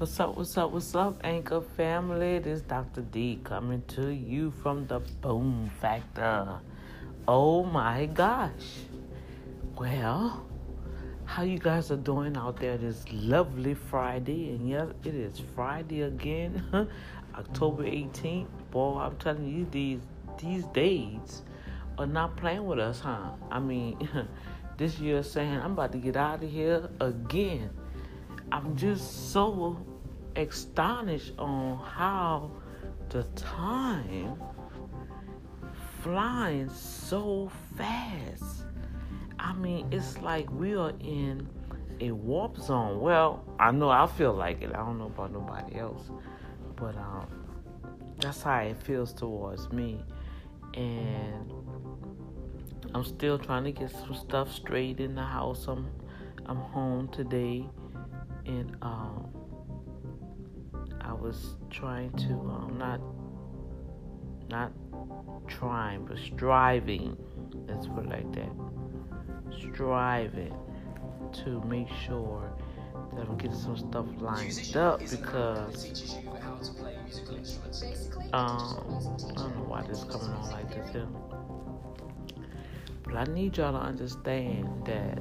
What's up, Anchor Family? This is Dr. D coming to you from the Boom Factor. Oh my gosh. Well, how you guys are doing out there this lovely Friday? And yes, it is Friday again, October 18th. Boy, I'm telling you, these days are not playing with us, huh? I mean, this year is saying, I'm about to get out of here again. I'm just so astonished on how the time flying so fast. I mean, it's like we are in a warp zone. Well, I know I feel like it. I don't know about nobody else, but that's how it feels towards me. And I'm still trying to get some stuff straight in the house. I'm home today. And I was trying to, not trying, but striving, let's put it like that, striving to make sure that I'm getting some stuff lined up because, I don't know why this is coming on like this here, but I need y'all to understand that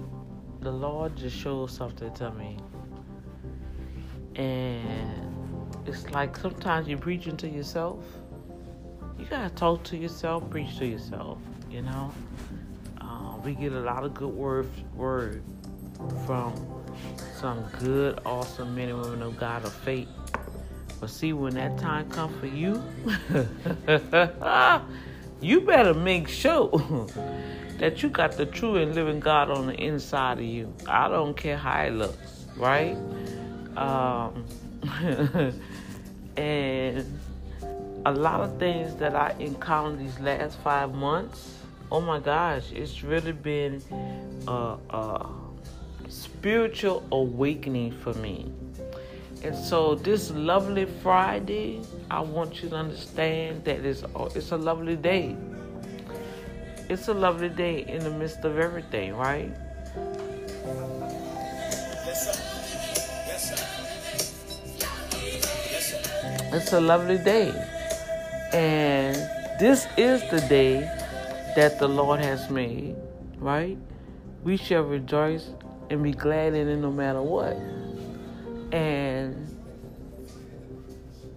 the Lord just showed something to me. And it's like sometimes you're preaching to yourself. You gotta talk to yourself, preach to yourself, you know. We get a lot of good word from some good, awesome men and women of God of faith. But see, when that time comes for you, you better make sure that you got the true and living God on the inside of you. I don't care how it looks, right? And a lot of things that I encountered these last 5 months, oh my gosh, it's really been a spiritual awakening for me. And so this lovely Friday, I want you to understand that it's a lovely day. It's a lovely day in the midst of everything, right? It's a lovely day, and this is the day that the Lord has made, right? We shall rejoice and be glad in it no matter what. And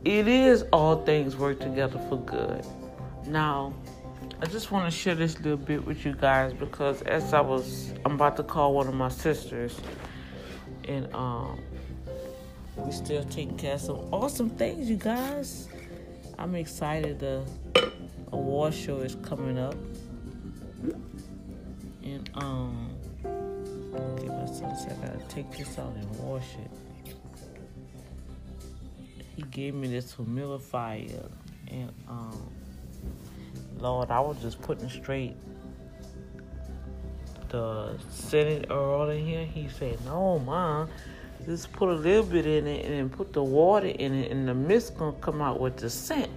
it is all things work together for good. Now, I just want to share this little bit with you guys because as I'm about to call one of my sisters, and we still taking care of some awesome things, you guys. I'm excited. The award show is coming up. And, okay, my son said I gotta take this out and wash it. He gave me this humidifier. And, Lord, I was just putting straight the Senate Earl in here. He said, no, Mom. Just put a little bit in it and then put the water in it, and the mist gonna come out with the scent.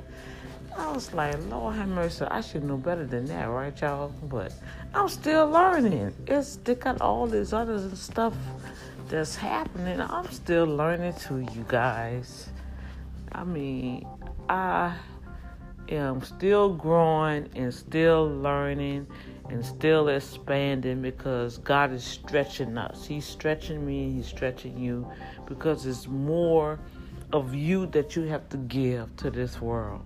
I was like, Lord have mercy, I should know better than that, right, y'all? But I'm still learning. They got all this other stuff that's happening. I'm still learning too, you guys. I mean, I am still growing and still learning and still expanding because God is stretching us. He's stretching me. He's stretching you because it's more of you that you have to give to this world.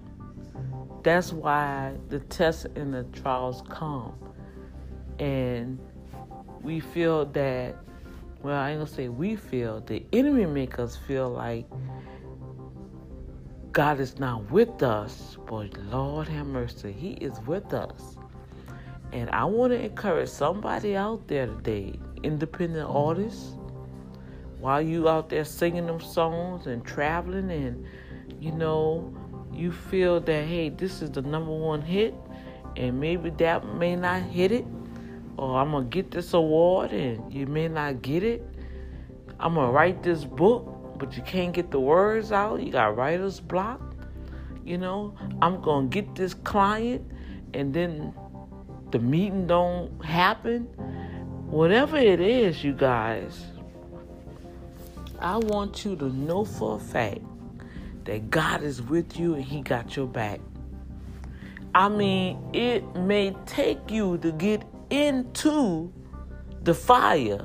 That's why the tests and the trials come. And we feel that, well, I ain't gonna say we feel, the enemy make us feel like God is not with us, but Lord have mercy, He is with us. And I want to encourage somebody out there today, independent artists, while you out there singing them songs and traveling and, you know, you feel that, hey, this is the number one hit and maybe that may not hit it, or I'm going to get this award and you may not get it. I'm going to write this book, but you can't get the words out. You got writer's block. You know, I'm going to get this client and then the meeting don't happen. Whatever it is, you guys, I want you to know for a fact that God is with you and He got your back. I mean, it may take you to get into the fire,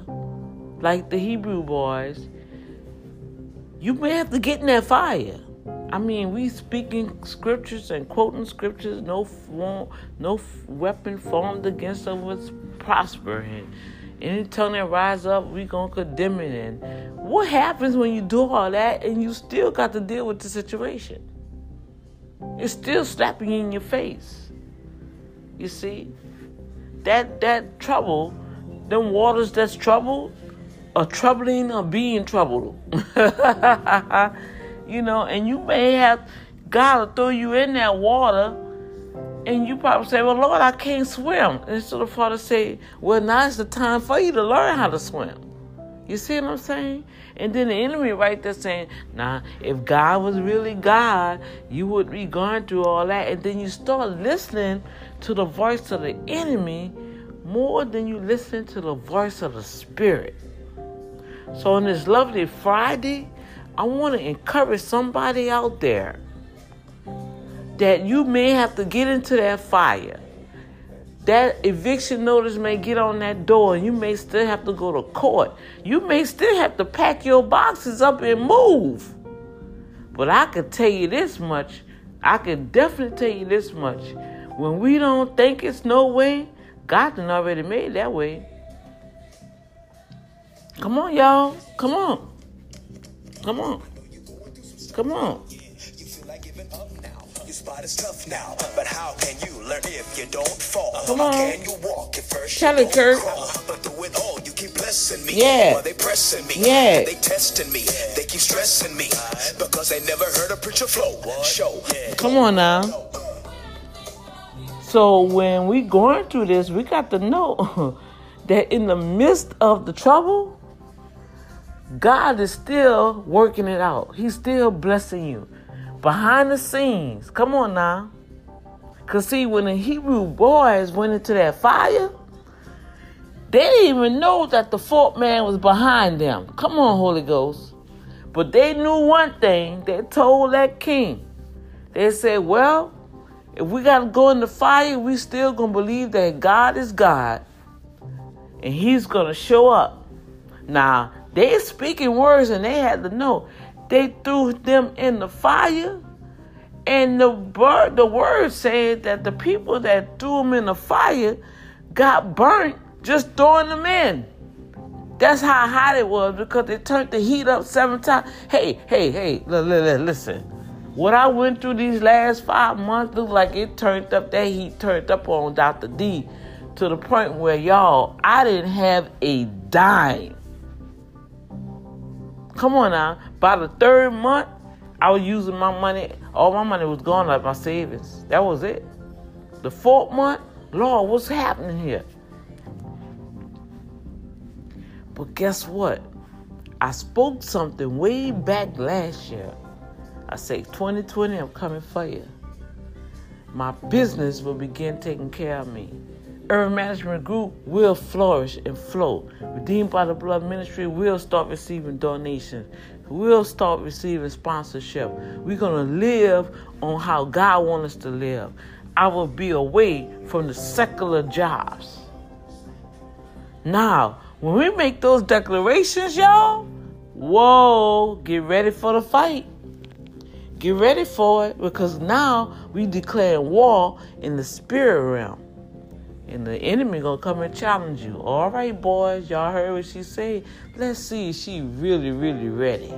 like the Hebrew boys. You may have to get in that fire. I mean, we speaking scriptures and quoting scriptures. No weapon formed against us was prospering. Any tongue that rise up, we gonna condemn it. And what happens when you do all that and you still got to deal with the situation? It's still slapping you in your face. You see, that trouble, them waters that's troubled, are troubling or being troubled. You know, and you may have God will throw you in that water. And you probably say, well, Lord, I can't swim. And so the Father say, well, now's the time for you to learn how to swim. You see what I'm saying? And then the enemy right there saying, nah, if God was really God, you would be going through all that. And then you start listening to the voice of the enemy more than you listen to the voice of the Spirit. So on this lovely Friday, I want to encourage somebody out there that you may have to get into that fire. That eviction notice may get on that door and you may still have to go to court. You may still have to pack your boxes up and move. But I could tell you this much. I could definitely tell you this much. When we don't think it's no way, God done already made it that way. Come on, y'all. Come on. Come on. Come on. Stuff now, but how can you learn if you don't fall? Come on. How can you walk at first? Tell it, Kirk. But through it all, you keep blessing me. Yeah. While they pressing me. Yeah. They testing me. They keep stressing me because they never heard a preacher flow. Show. Yeah. Come on now. So when we going through this, we got to know that in the midst of the trouble, God is still working it out. He's still blessing you. Behind the scenes. Come on now. Because see, when the Hebrew boys went into that fire, they didn't even know that the fourth man was behind them. Come on, Holy Ghost. But they knew one thing. They told that king. They said, well, if we got to go in the fire, we still going to believe that God is God. And He's going to show up. Now, they speaking words and they had to know. They threw them in the fire, and the word said that the people that threw them in the fire got burnt just throwing them in. That's how hot it was because they turned the heat up 7 times. Hey, listen. What I went through these last 5 months looked like it turned up, that heat turned up on Dr. D to the point where, y'all, I didn't have a dime. Come on now. By the 3rd month, I was using my money. All my money was gone, like my savings. That was it. The 4th month, Lord, what's happening here? But guess what? I spoke something way back last year. I said, 2020, I'm coming for you. My business will begin taking care of me. Urban Management Group will flourish and flow. Redeemed by the Blood Ministry will start receiving donations. We'll start receiving sponsorship. We're going to live on how God wants us to live. I will be away from the secular jobs. Now, when we make those declarations, y'all, whoa, get ready for the fight. Get ready for it because now we declare war in the spirit realm. And the enemy gonna come and challenge you. All right, boys, y'all heard what she said. Let's see if she really, really ready.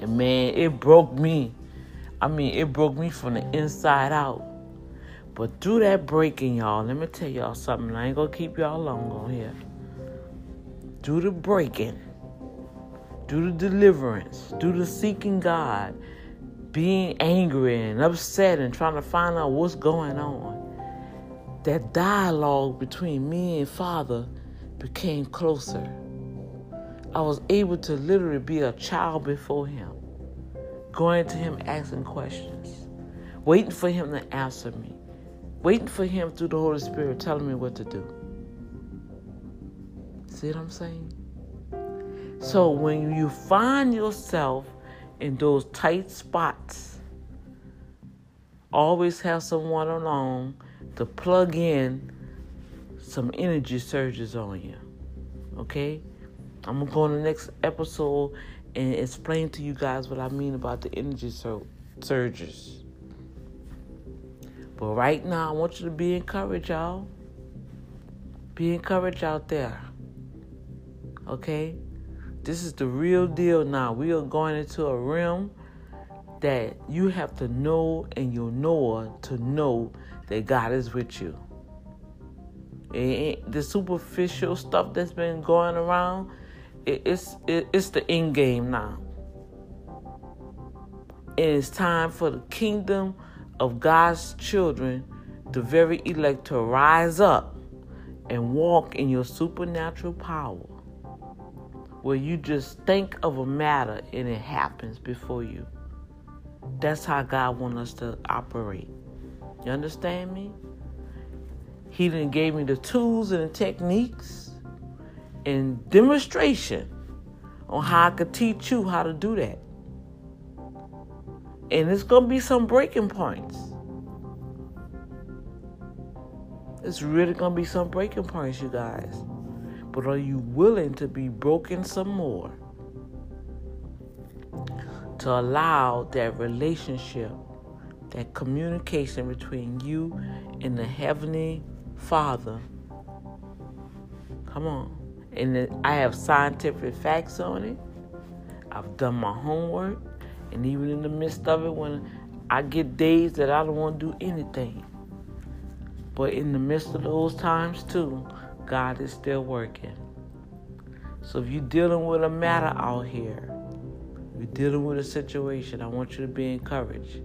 And man, it broke me. I mean, it broke me from the inside out. But through that breaking, y'all, let me tell y'all something. I ain't gonna keep y'all long on here. Through the breaking, through the deliverance, through the seeking God, being angry and upset and trying to find out what's going on, that dialogue between me and Father became closer. I was able to literally be a child before Him, going to Him asking questions, waiting for Him to answer me, waiting for Him through the Holy Spirit telling me what to do. See what I'm saying? So when you find yourself in those tight spots, always have someone along to plug in some energy surges on you. Okay? I'm going to go on the next episode and explain to you guys what I mean about the energy surges. But right now, I want you to be encouraged, y'all. Be encouraged out there. Okay? This is the real deal now. We are going into a realm that you have to know and your knower to know that God is with you. The superficial stuff that's been going around, it's the end game now. It is time for the kingdom of God's children, the very elect, to rise up and walk in your supernatural power, where you just think of a matter and it happens before you. That's how God wants us to operate. You understand me? He then gave me the tools and the techniques and demonstration on how I could teach you how to do that. And it's going to be some breaking points. It's really going to be some breaking points, you guys. But are you willing to be broken some more? To allow that relationship, that communication between you and the Heavenly Father. Come on. And I have scientific facts on it. I've done my homework. And even in the midst of it, when I get days that I don't want to do anything. But in the midst of those times too, God is still working. So if you're dealing with a matter out here, you're dealing with a situation, I want you to be encouraged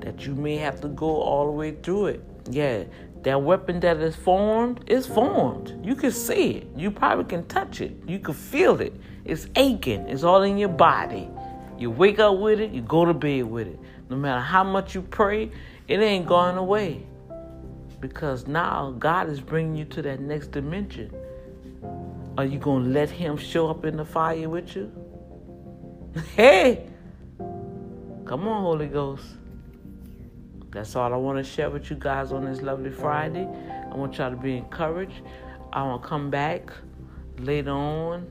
that you may have to go all the way through it. Yeah, that weapon that is formed is formed. You can see it. You probably can touch it. You can feel it. It's aching. It's all in your body. You wake up with it. You go to bed with it. No matter how much you pray, it ain't going away. Because now God is bringing you to that next dimension. Are you going to let him show up in the fire with you? Hey, come on, Holy Ghost. That's all I want to share with you guys on this lovely Friday. I want y'all to be encouraged. I want to come back later on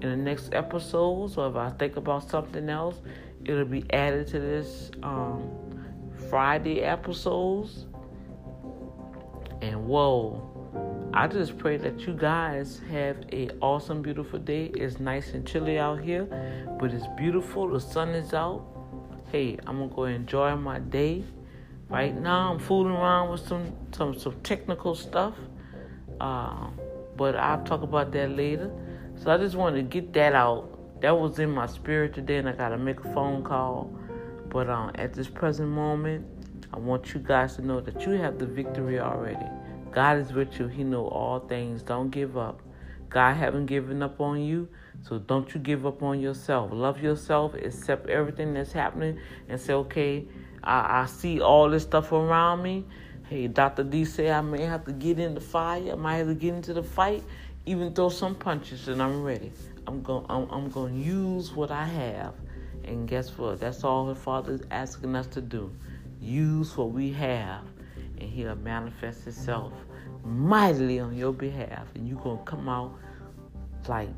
in the next episode. So if I think about something else, it'll be added to this Friday episodes. And whoa, I just pray that you guys have an awesome, beautiful day. It's nice and chilly out here, but it's beautiful. The sun is out. Hey, I'm going to go enjoy my day. Right now, I'm fooling around with some technical stuff, but I'll talk about that later. So I just wanted to get that out. That was in my spirit today, and I got to make a phone call. But at this present moment, I want you guys to know that you have the victory already. God is with you. He knows all things. Don't give up. God hasn't given up on you, so don't you give up on yourself. Love yourself. Accept everything that's happening and say, okay, I see all this stuff around me. Hey, Dr. D said I may have to get in the fire. I might have to get into the fight, even throw some punches, and I'm ready. I'm going to use what I have. And guess what? That's all the Father is asking us to do. Use what we have, and he'll manifest himself mightily on your behalf. And you're going to come out like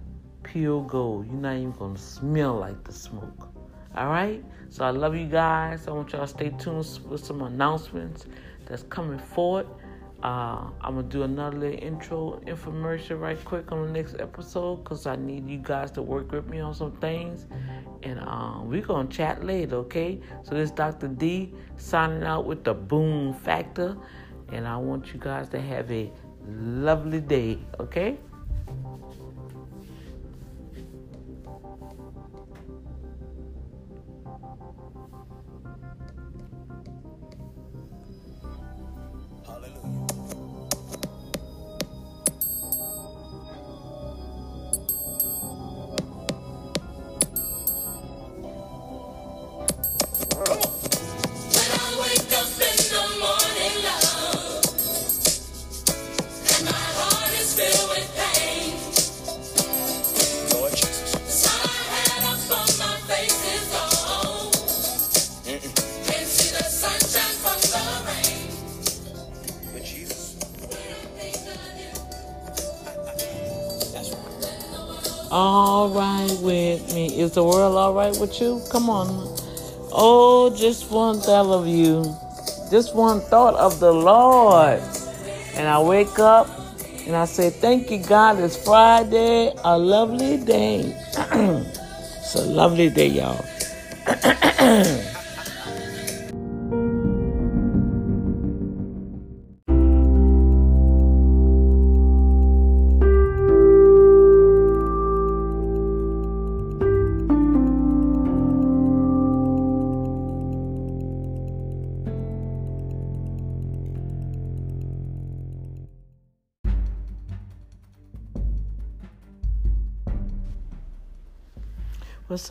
pure gold. You're not even going to smell like the smoke. All right? So I love you guys. I want y'all to stay tuned with some announcements that's coming forward. I'm going to do another little infomercial right quick on the next episode because I need you guys to work with me on some things. And we're going to chat later, okay? So this is Dr. D signing out with the Boom Factor. And I want you guys to have a lovely day, okay? Filled with passion. all right with me. Is the world all right with you? Come on. Oh, just one thought of you. Just one thought of the Lord. And I wake up and I say, thank you, God. It's Friday, a lovely day. It's a lovely day, y'all.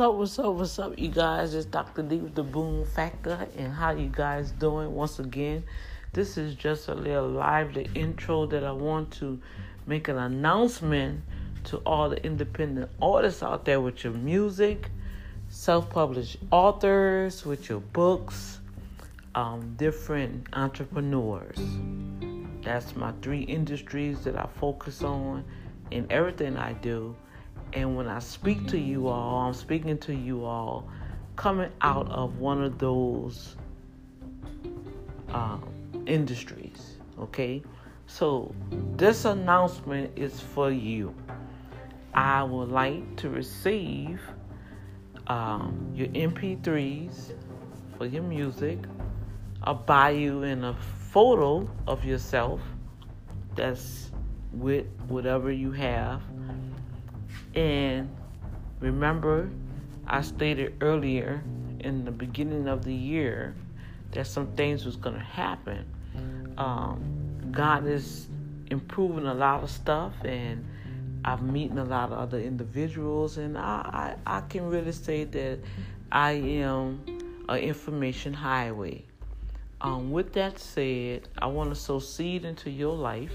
What's up, you guys? It's Dr. D with the Boom Factor, and how you guys doing? Once again, this is just a little lively intro that I want to make an announcement to all the independent artists out there with your music, self-published authors, with your books, different entrepreneurs. That's my three industries that I focus on in everything I do. And when I speak to you all, I'm speaking to you all coming out of one of those industries, okay? So this announcement is for you. I would like to receive your MP3s for your music, a bio and a photo of yourself that's with whatever you have. And remember, I stated earlier in the beginning of the year that some things was going to happen. God is improving a lot of stuff, and I'm meeting a lot of other individuals. And I can really say that I am an information highway. With that said, I want to sow seed into your life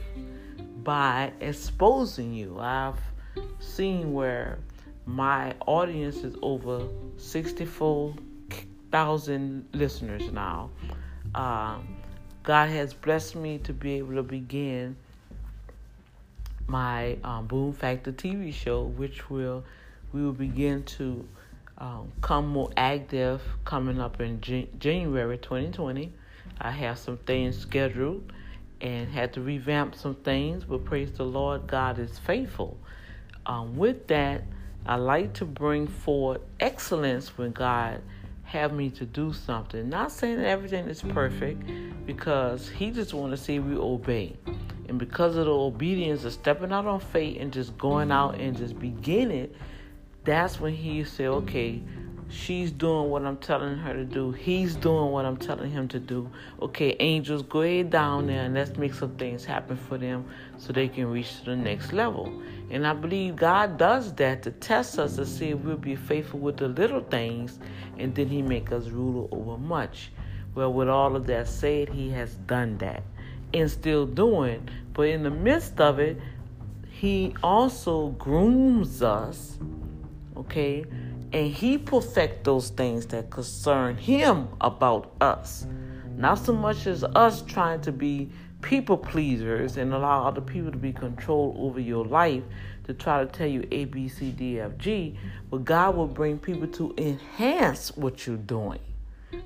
by exposing you. I've seen where my audience is over 64,000 listeners now. God has blessed me to be able to begin my Boom Factor TV show, which we will begin to come more active coming up in January 2020. I have some things scheduled and had to revamp some things, but praise the Lord, God is faithful. With that, I like to bring forward excellence when God have me to do something. Not saying that everything is perfect, because He just want to see we obey. And because of the obedience of stepping out on faith and just going out and just beginning, that's when He say, okay, she's doing what I'm telling her to do. He's doing what I'm telling him to do. Okay, angels, go ahead down there and let's make some things happen for them so they can reach to the next level. And I believe God does that to test us to see if we'll be faithful with the little things, and then He make us ruler over much. Well, with all of that said, He has done that and still doing. But in the midst of it, He also grooms us, okay? And He perfect those things that concern Him about us. Not so much as us trying to be people pleasers and allow other people to be controlled over your life to try to tell you A, B, C, D, F, G. But God will bring people to enhance what you're doing.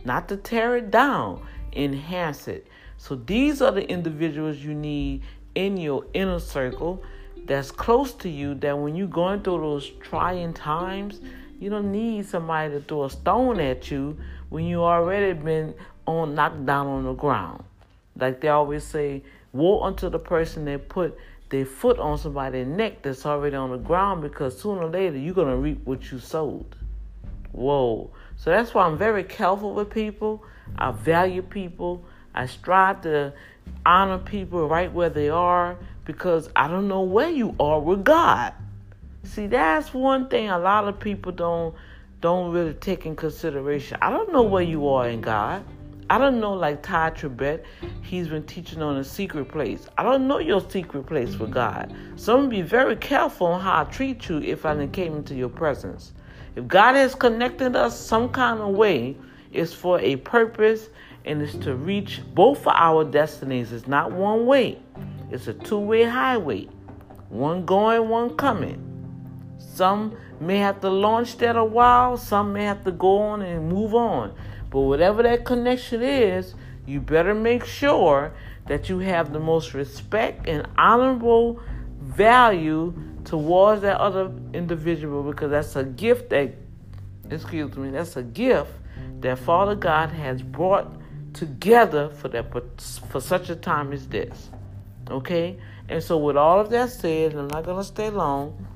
Not to tear it down, enhance it. So these are the individuals you need in your inner circle that's close to you, that when you're going through those trying times, you don't need somebody to throw a stone at you when you already been knocked down on the ground. Like they always say, woe unto the person that put their foot on somebody's neck that's already on the ground, because sooner or later you're going to reap what you sowed. Whoa. So that's why I'm very careful with people. I value people. I strive to honor people right where they are, because I don't know where you are with God. See, that's one thing a lot of people don't really take in consideration. I don't know where you are in God. I don't know, like Ty Tribbett, he's been teaching on a secret place. I don't know your secret place with God. So I'm going to be very careful on how I treat you if I done came into your presence. If God has connected us some kind of way, it's for a purpose, and it's to reach both of our destinies. It's not one way. It's a two-way highway. One going, one coming. Some may have to launch that a while. Some may have to go on and move on. But whatever that connection is, you better make sure that you have the most respect and honorable value towards that other individual, because that's a gift that Father God has brought together for such a time as this. Okay? And so with all of that said, I'm not going to stay long.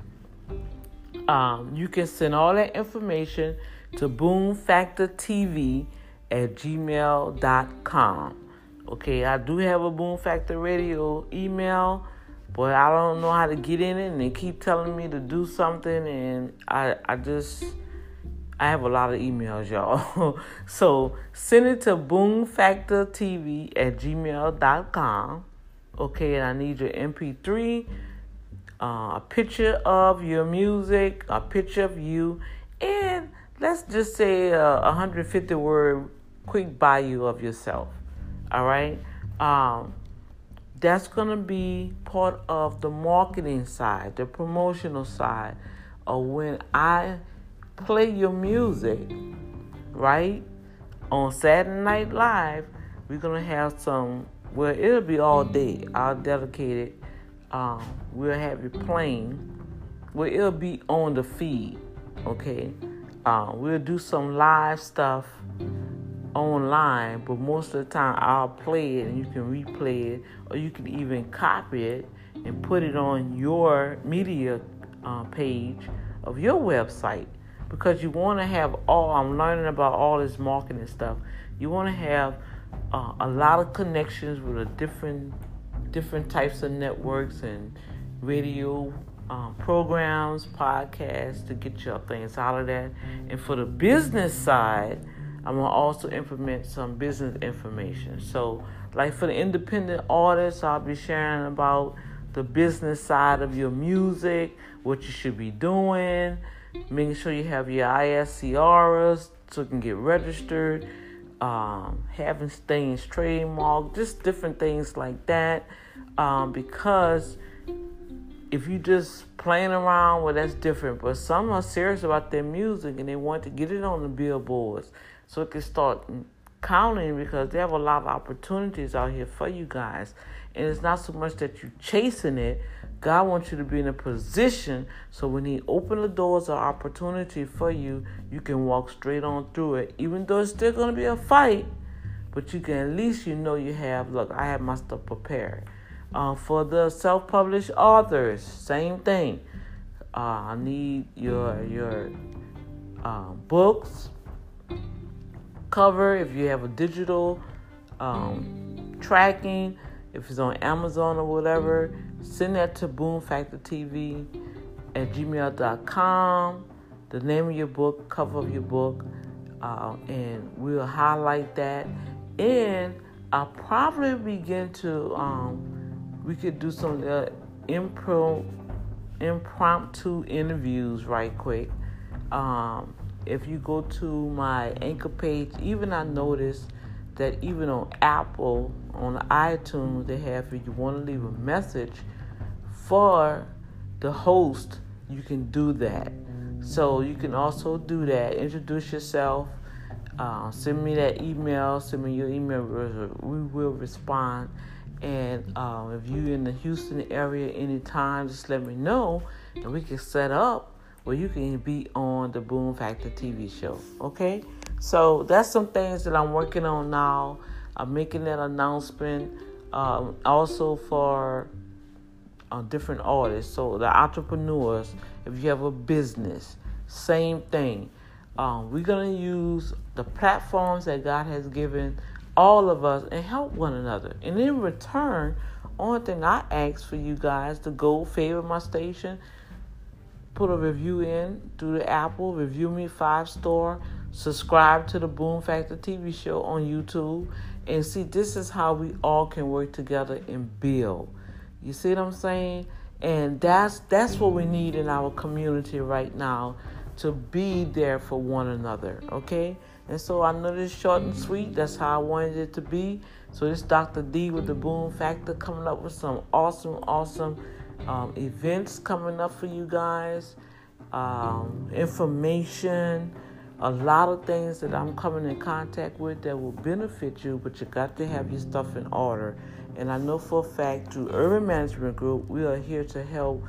You can send all that information to boomfactortv@gmail.com. Okay, I do have a Boom Factor Radio email, but I don't know how to get in it, and they keep telling me to do something, and I have a lot of emails, y'all. So send it to boomfactortv@gmail.com. Okay, and I need your MP3, a picture of your music, a picture of you, and let's just say a 150-word quick bio of yourself. All right? That's going to be part of the marketing side, the promotional side of when I play your music, right? On Saturday Night Live, we're going to have it'll be all day. I'll dedicate it. We'll have it playing. Well, it'll be on the feed, okay? We'll do some live stuff online, but most of the time I'll play it and you can replay it, or you can even copy it and put it on your media page of your website, because you want to have I'm learning about all this marketing stuff. You want to have a lot of connections with the different types of networks and radio programs, podcasts, to get your things out of that. And for the business side, I'm going to also implement some business information. So, like for the independent artists, I'll be sharing about the business side of your music, what you should be doing, making sure you have your ISCRs so you can get registered, having things trademarked, just different things like that, because if you just playing around, well, that's different. But some are serious about their music and they want to get it on the billboards so it can start counting, because they have a lot of opportunities out here for you guys. And it's not so much that you're chasing it. God wants you to be in a position so when he opens the doors of opportunity for you, you can walk straight on through it. Even though it's still going to be a fight, but you can at least you have, look, I have my stuff prepared. For the self-published authors, same thing. I need your books, cover, if you have a digital tracking, if it's on Amazon or whatever, send that to boomfactortv@gmail.com, the name of your book, cover of your book, and we'll highlight that. And I'll probably begin to... we could do some impromptu interviews right quick. If you go to my Anchor page, even I noticed that even on Apple, on iTunes, they have, if you want to leave a message for the host, you can do that. So you can also do that. Introduce yourself. Send me that email. Send me your email. We will respond. And if you're in the Houston area anytime, just let me know, and we can set up where you can be on the Boom Factor TV show, okay? So that's some things that I'm working on now. I'm making that announcement also for different artists. So the entrepreneurs, if you have a business, same thing. We're going to use the platforms that God has given all of us and help one another. And in return, only thing I ask for you guys to go favor my station, put a review in through the Apple, review me 5-star, subscribe to the Boom Factor TV show on YouTube, and see, this is how we all can work together and build. You see what I'm saying? And that's what we need in our community right now, to be there for one another, okay? And so I know this is short and sweet. That's how I wanted it to be. So this is Dr. D with the Boom Factor, coming up with some awesome events coming up for you guys. information, a lot of things that I'm coming in contact with that will benefit you, but you got to have your stuff in order. And I know for a fact through Urban Management Group, we are here to help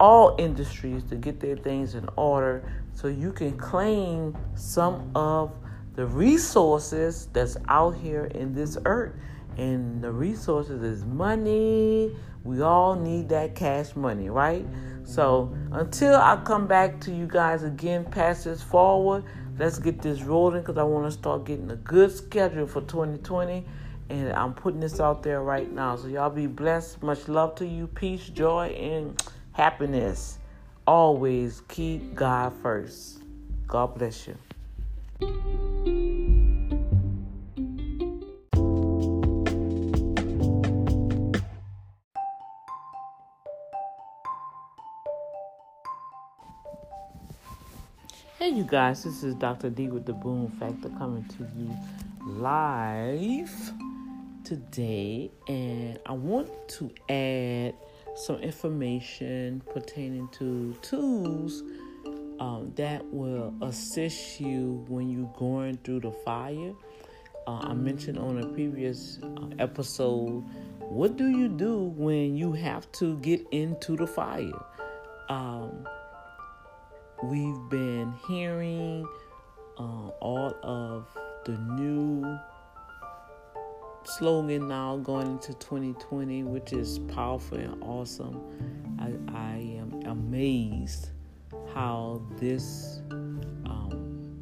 all industries to get their things in order so you can claim some of the resources that's out here in this earth. And the resources is money. We all need that cash money, right? So until I come back to you guys again, pass this forward. Let's get this rolling because I want to start getting a good schedule for 2020. And I'm putting this out there right now. So y'all be blessed. Much love to you. Peace, joy, and happiness. Always keep God first. God bless you. Hey you guys, this is Dr. D with the Boom Factor coming to you live today, and I want to add some information pertaining to tools that will assist you when you're going through the fire. I mentioned on a previous episode, what do you do when you have to get into the fire? We've been hearing all of the new slogan now going into 2020, which is powerful and awesome. I am amazed how this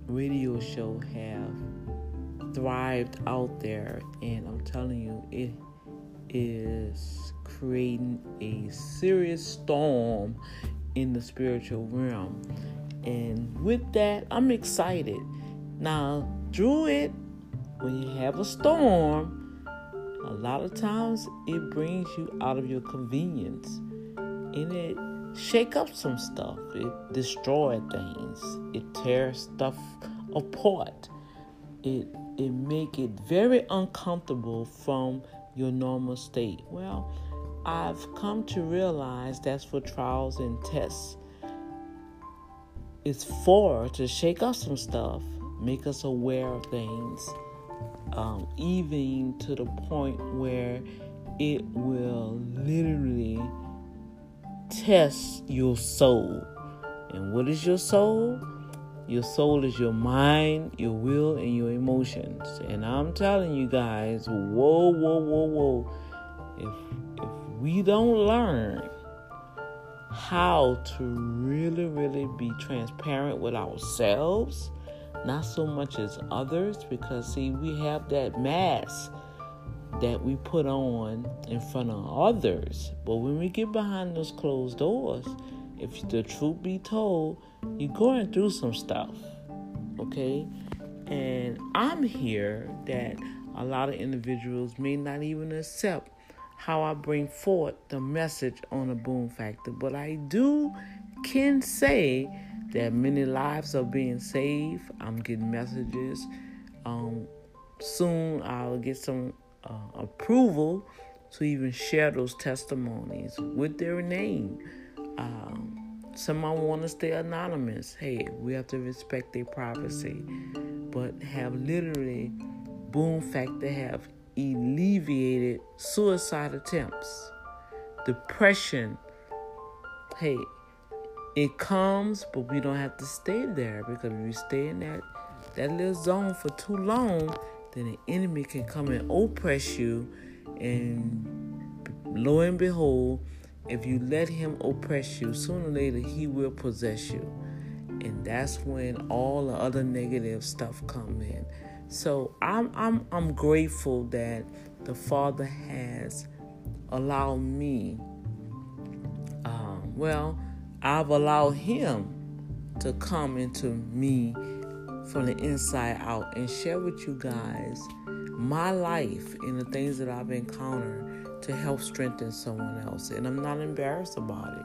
radio show have thrived out there. And I'm telling you, it is creating a serious storm in the spiritual realm. And with that, I'm excited. Now, through it, when you have a storm, a lot of times it brings you out of your convenience. And it shake up some stuff. It destroys things. It tears stuff apart. It make it very uncomfortable from your normal state. Well, I've come to realize that's for trials and tests. It's for to shake up some stuff, make us aware of things, even to the point where it will literally test your soul. And what is your soul? Your soul is your mind, your will, and your emotions. And I'm telling you guys, whoa, whoa, whoa, whoa. If we don't learn how to really, really be transparent with ourselves, not so much as others, because see, we have that mask that we put on in front of others. But when we get behind those closed doors, if the truth be told, you're going through some stuff, okay? And I'm here that a lot of individuals may not even accept how I bring forth the message on the Boom Factor. But I can say that many lives are being saved. I'm getting messages. Soon I'll get some approval to even share those testimonies with their name. Some I want to stay anonymous. Hey, we have to respect their privacy. But have literally Boom Factor have alleviated suicide attempts, depression. Hey, it comes, but we don't have to stay there, because if we stay in that little zone for too long, then the enemy can come and oppress you. And lo and behold, if you let him oppress you, sooner or later he will possess you. And that's when all the other negative stuff come in. So I'm grateful that the Father has allowed me. I've allowed him to come into me from the inside out and share with you guys my life and the things that I've encountered to help strengthen someone else. And I'm not embarrassed about it.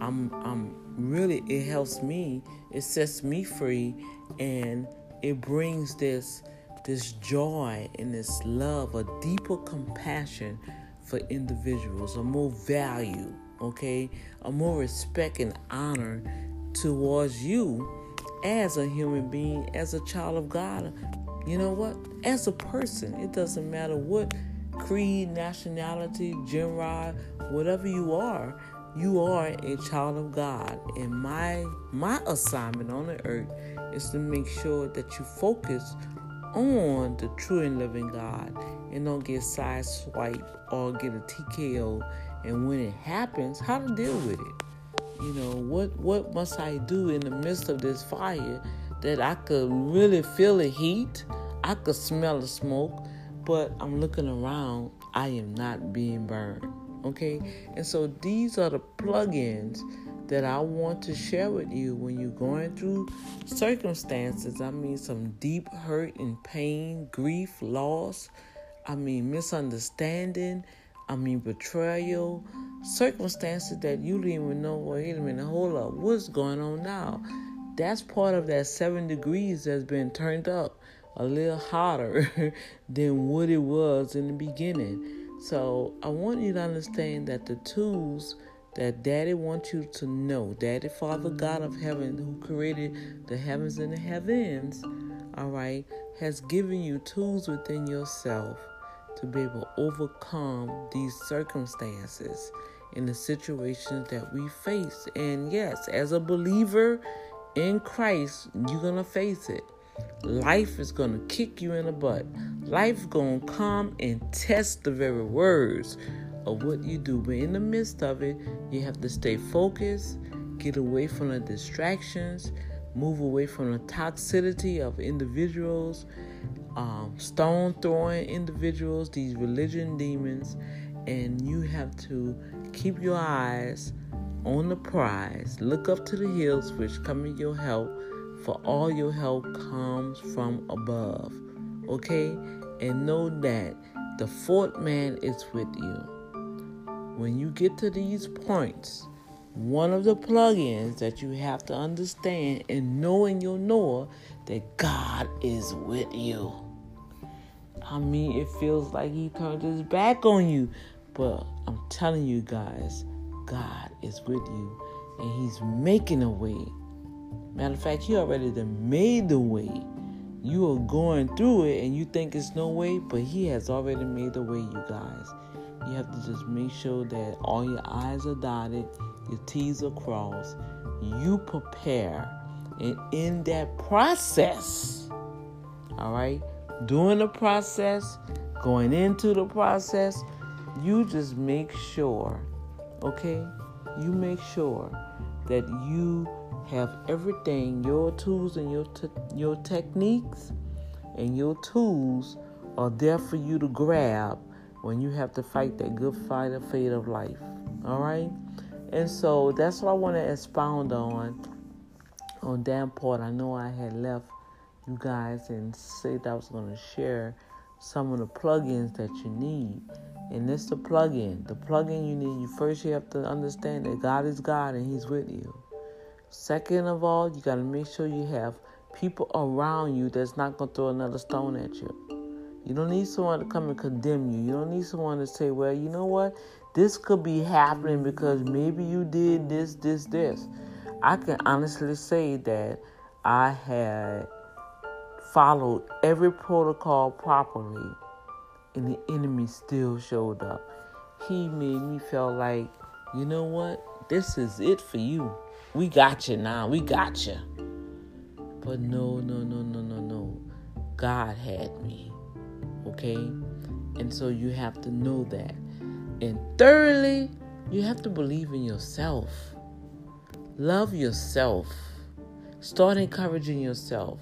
I'm really, it helps me. It sets me free, and it brings this joy and this love, a deeper compassion for individuals, a more value, okay? A more respect and honor towards you as a human being, as a child of God. You know what? As a person, it doesn't matter what creed, nationality, gender, whatever you are a child of God. And my assignment on the earth is to make sure that you focus on the true and living God and don't get sideswiped or get a TKO. And when it happens, how to deal with it. You know, what must I do in the midst of this fire that I could really feel the heat? I could smell the smoke, but I'm looking around. I am not being burned, okay? And so these are the plugins that I want to share with you when you're going through circumstances. I mean, some deep hurt and pain, grief, loss, I mean, misunderstanding, I mean, betrayal, circumstances that you don't even know, well, wait a minute, hold up, what's going on now? That's part of that 7 degrees that's been turned up a little hotter than what it was in the beginning. So I want you to understand that the tools that Daddy wants you to know, Daddy, Father, God of heaven, who created the heavens and the heavens, all right, has given you tools within yourself to be able to overcome these circumstances in the situations that we face. And yes, as a believer in Christ, you're going to face it. Life is going to kick you in the butt. Life's going to come and test the very words of what you do. But in the midst of it, you have to stay focused, get away from the distractions, move away from the toxicity of individuals, stone-throwing individuals, these religion demons, and you have to keep your eyes on the prize. Look up to the hills which come in your help, for all your help comes from above, okay? And know that the fourth man is with you. When you get to these points, one of the plugins that you have to understand and know in your knower that God is with you. I mean, it feels like he turned his back on you, but I'm telling you guys, God is with you and he's making a way. Matter of fact, he already done made the way. You are going through it and you think it's no way, but he has already made the way, you guys. You have to just make sure that all your I's are dotted, your T's are crossed. You prepare. And in that process, all right, during the process, going into the process, you just make sure, okay? You make sure that you have everything, your tools and your techniques and your tools are there for you to grab when you have to fight that good fight of fate of life, all right? And so that's what I want to expound on that part. I know I had left you guys and said I was going to share some of the plugins that you need. And it's the plugin you need. First, you have to understand that God is God and he's with you. Second of all, you got to make sure you have people around you that's not going to throw another stone at you. You don't need someone to come and condemn you. You don't need someone to say, well, you know what? This could be happening because maybe you did this. I can honestly say that I had followed every protocol properly, and the enemy still showed up. He made me feel like, you know what? This is it for you. We got you now. We got you. But no. God had me. Okay? And so you have to know that. And thirdly, you have to believe in yourself. Love yourself. Start encouraging yourself.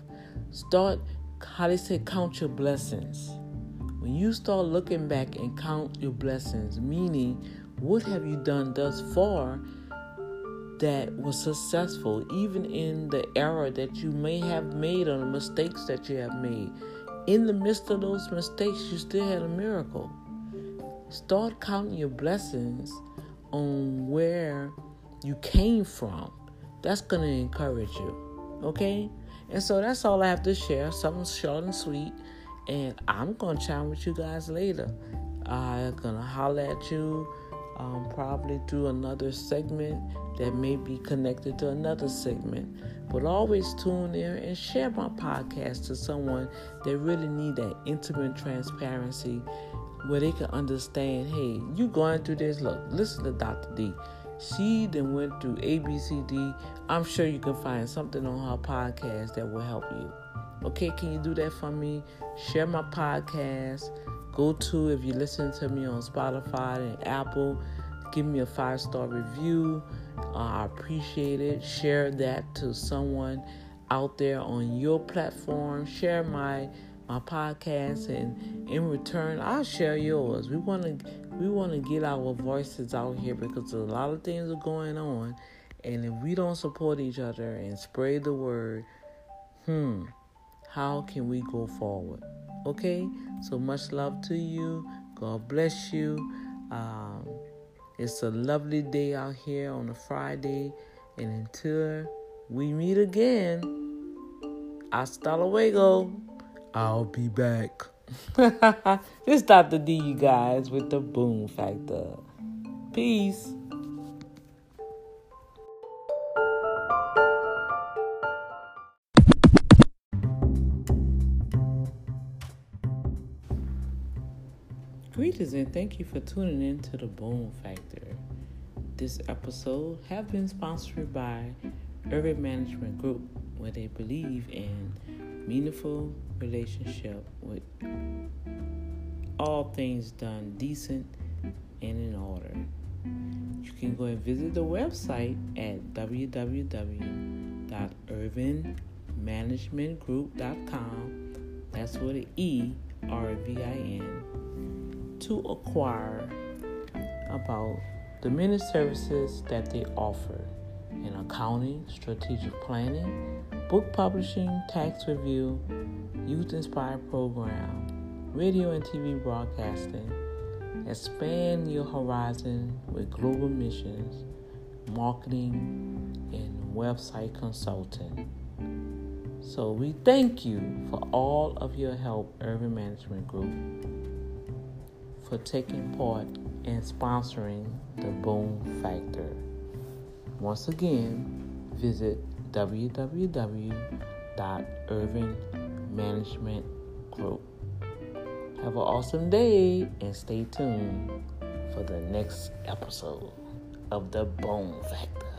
Start, how they say, count your blessings. When you start looking back and count your blessings, meaning what have you done thus far that was successful, even in the error that you may have made or the mistakes that you have made. In the midst of those mistakes, you still had a miracle. Start counting your blessings on where you came from. That's going to encourage you, okay? And so that's all I have to share, something short and sweet. And I'm going to chat with you guys later. I'm going to holler at you probably do another segment that may be connected to another segment. But always tune in and share my podcast to someone that really need that intimate transparency where they can understand, hey, you going through this, look, listen to Dr. D. She then went through ABCD. I'm sure you can find something on her podcast that will help you. Okay, can you do that for me? Share my podcast. Go to, if you listen to me on Spotify and Apple, give me a 5-star review. I appreciate it. Share that to someone out there on your platform. Share my podcast, and in return, I'll share yours. We want to get our voices out here because a lot of things are going on, and if we don't support each other and spread the word, how can we go forward? Okay, so much love to you. God bless you. It's a lovely day out here on a Friday, and until we meet again, hasta luego. I'll be back. This is Dr. D, you guys, with the Boom Factor. Peace. Greetings and thank you for tuning in to the Boom Factor. This episode has been sponsored by Urban Management Group, where they believe in meaningful relationship with all things done decent and in order. You can go and visit the website at www.urbanmanagementgroup.com. That's with an ERVIN, to acquire about the many services that they offer in accounting, strategic planning, book publishing, tax review, youth-inspired program, radio and TV broadcasting. Expand your horizon with global missions, marketing, and website consulting. So we thank you for all of your help, Urban Management Group, for taking part in sponsoring the Boom Factor. Once again, visit www.urbanmanagementgroup. Have an awesome day and stay tuned for the next episode of the Boom Factor.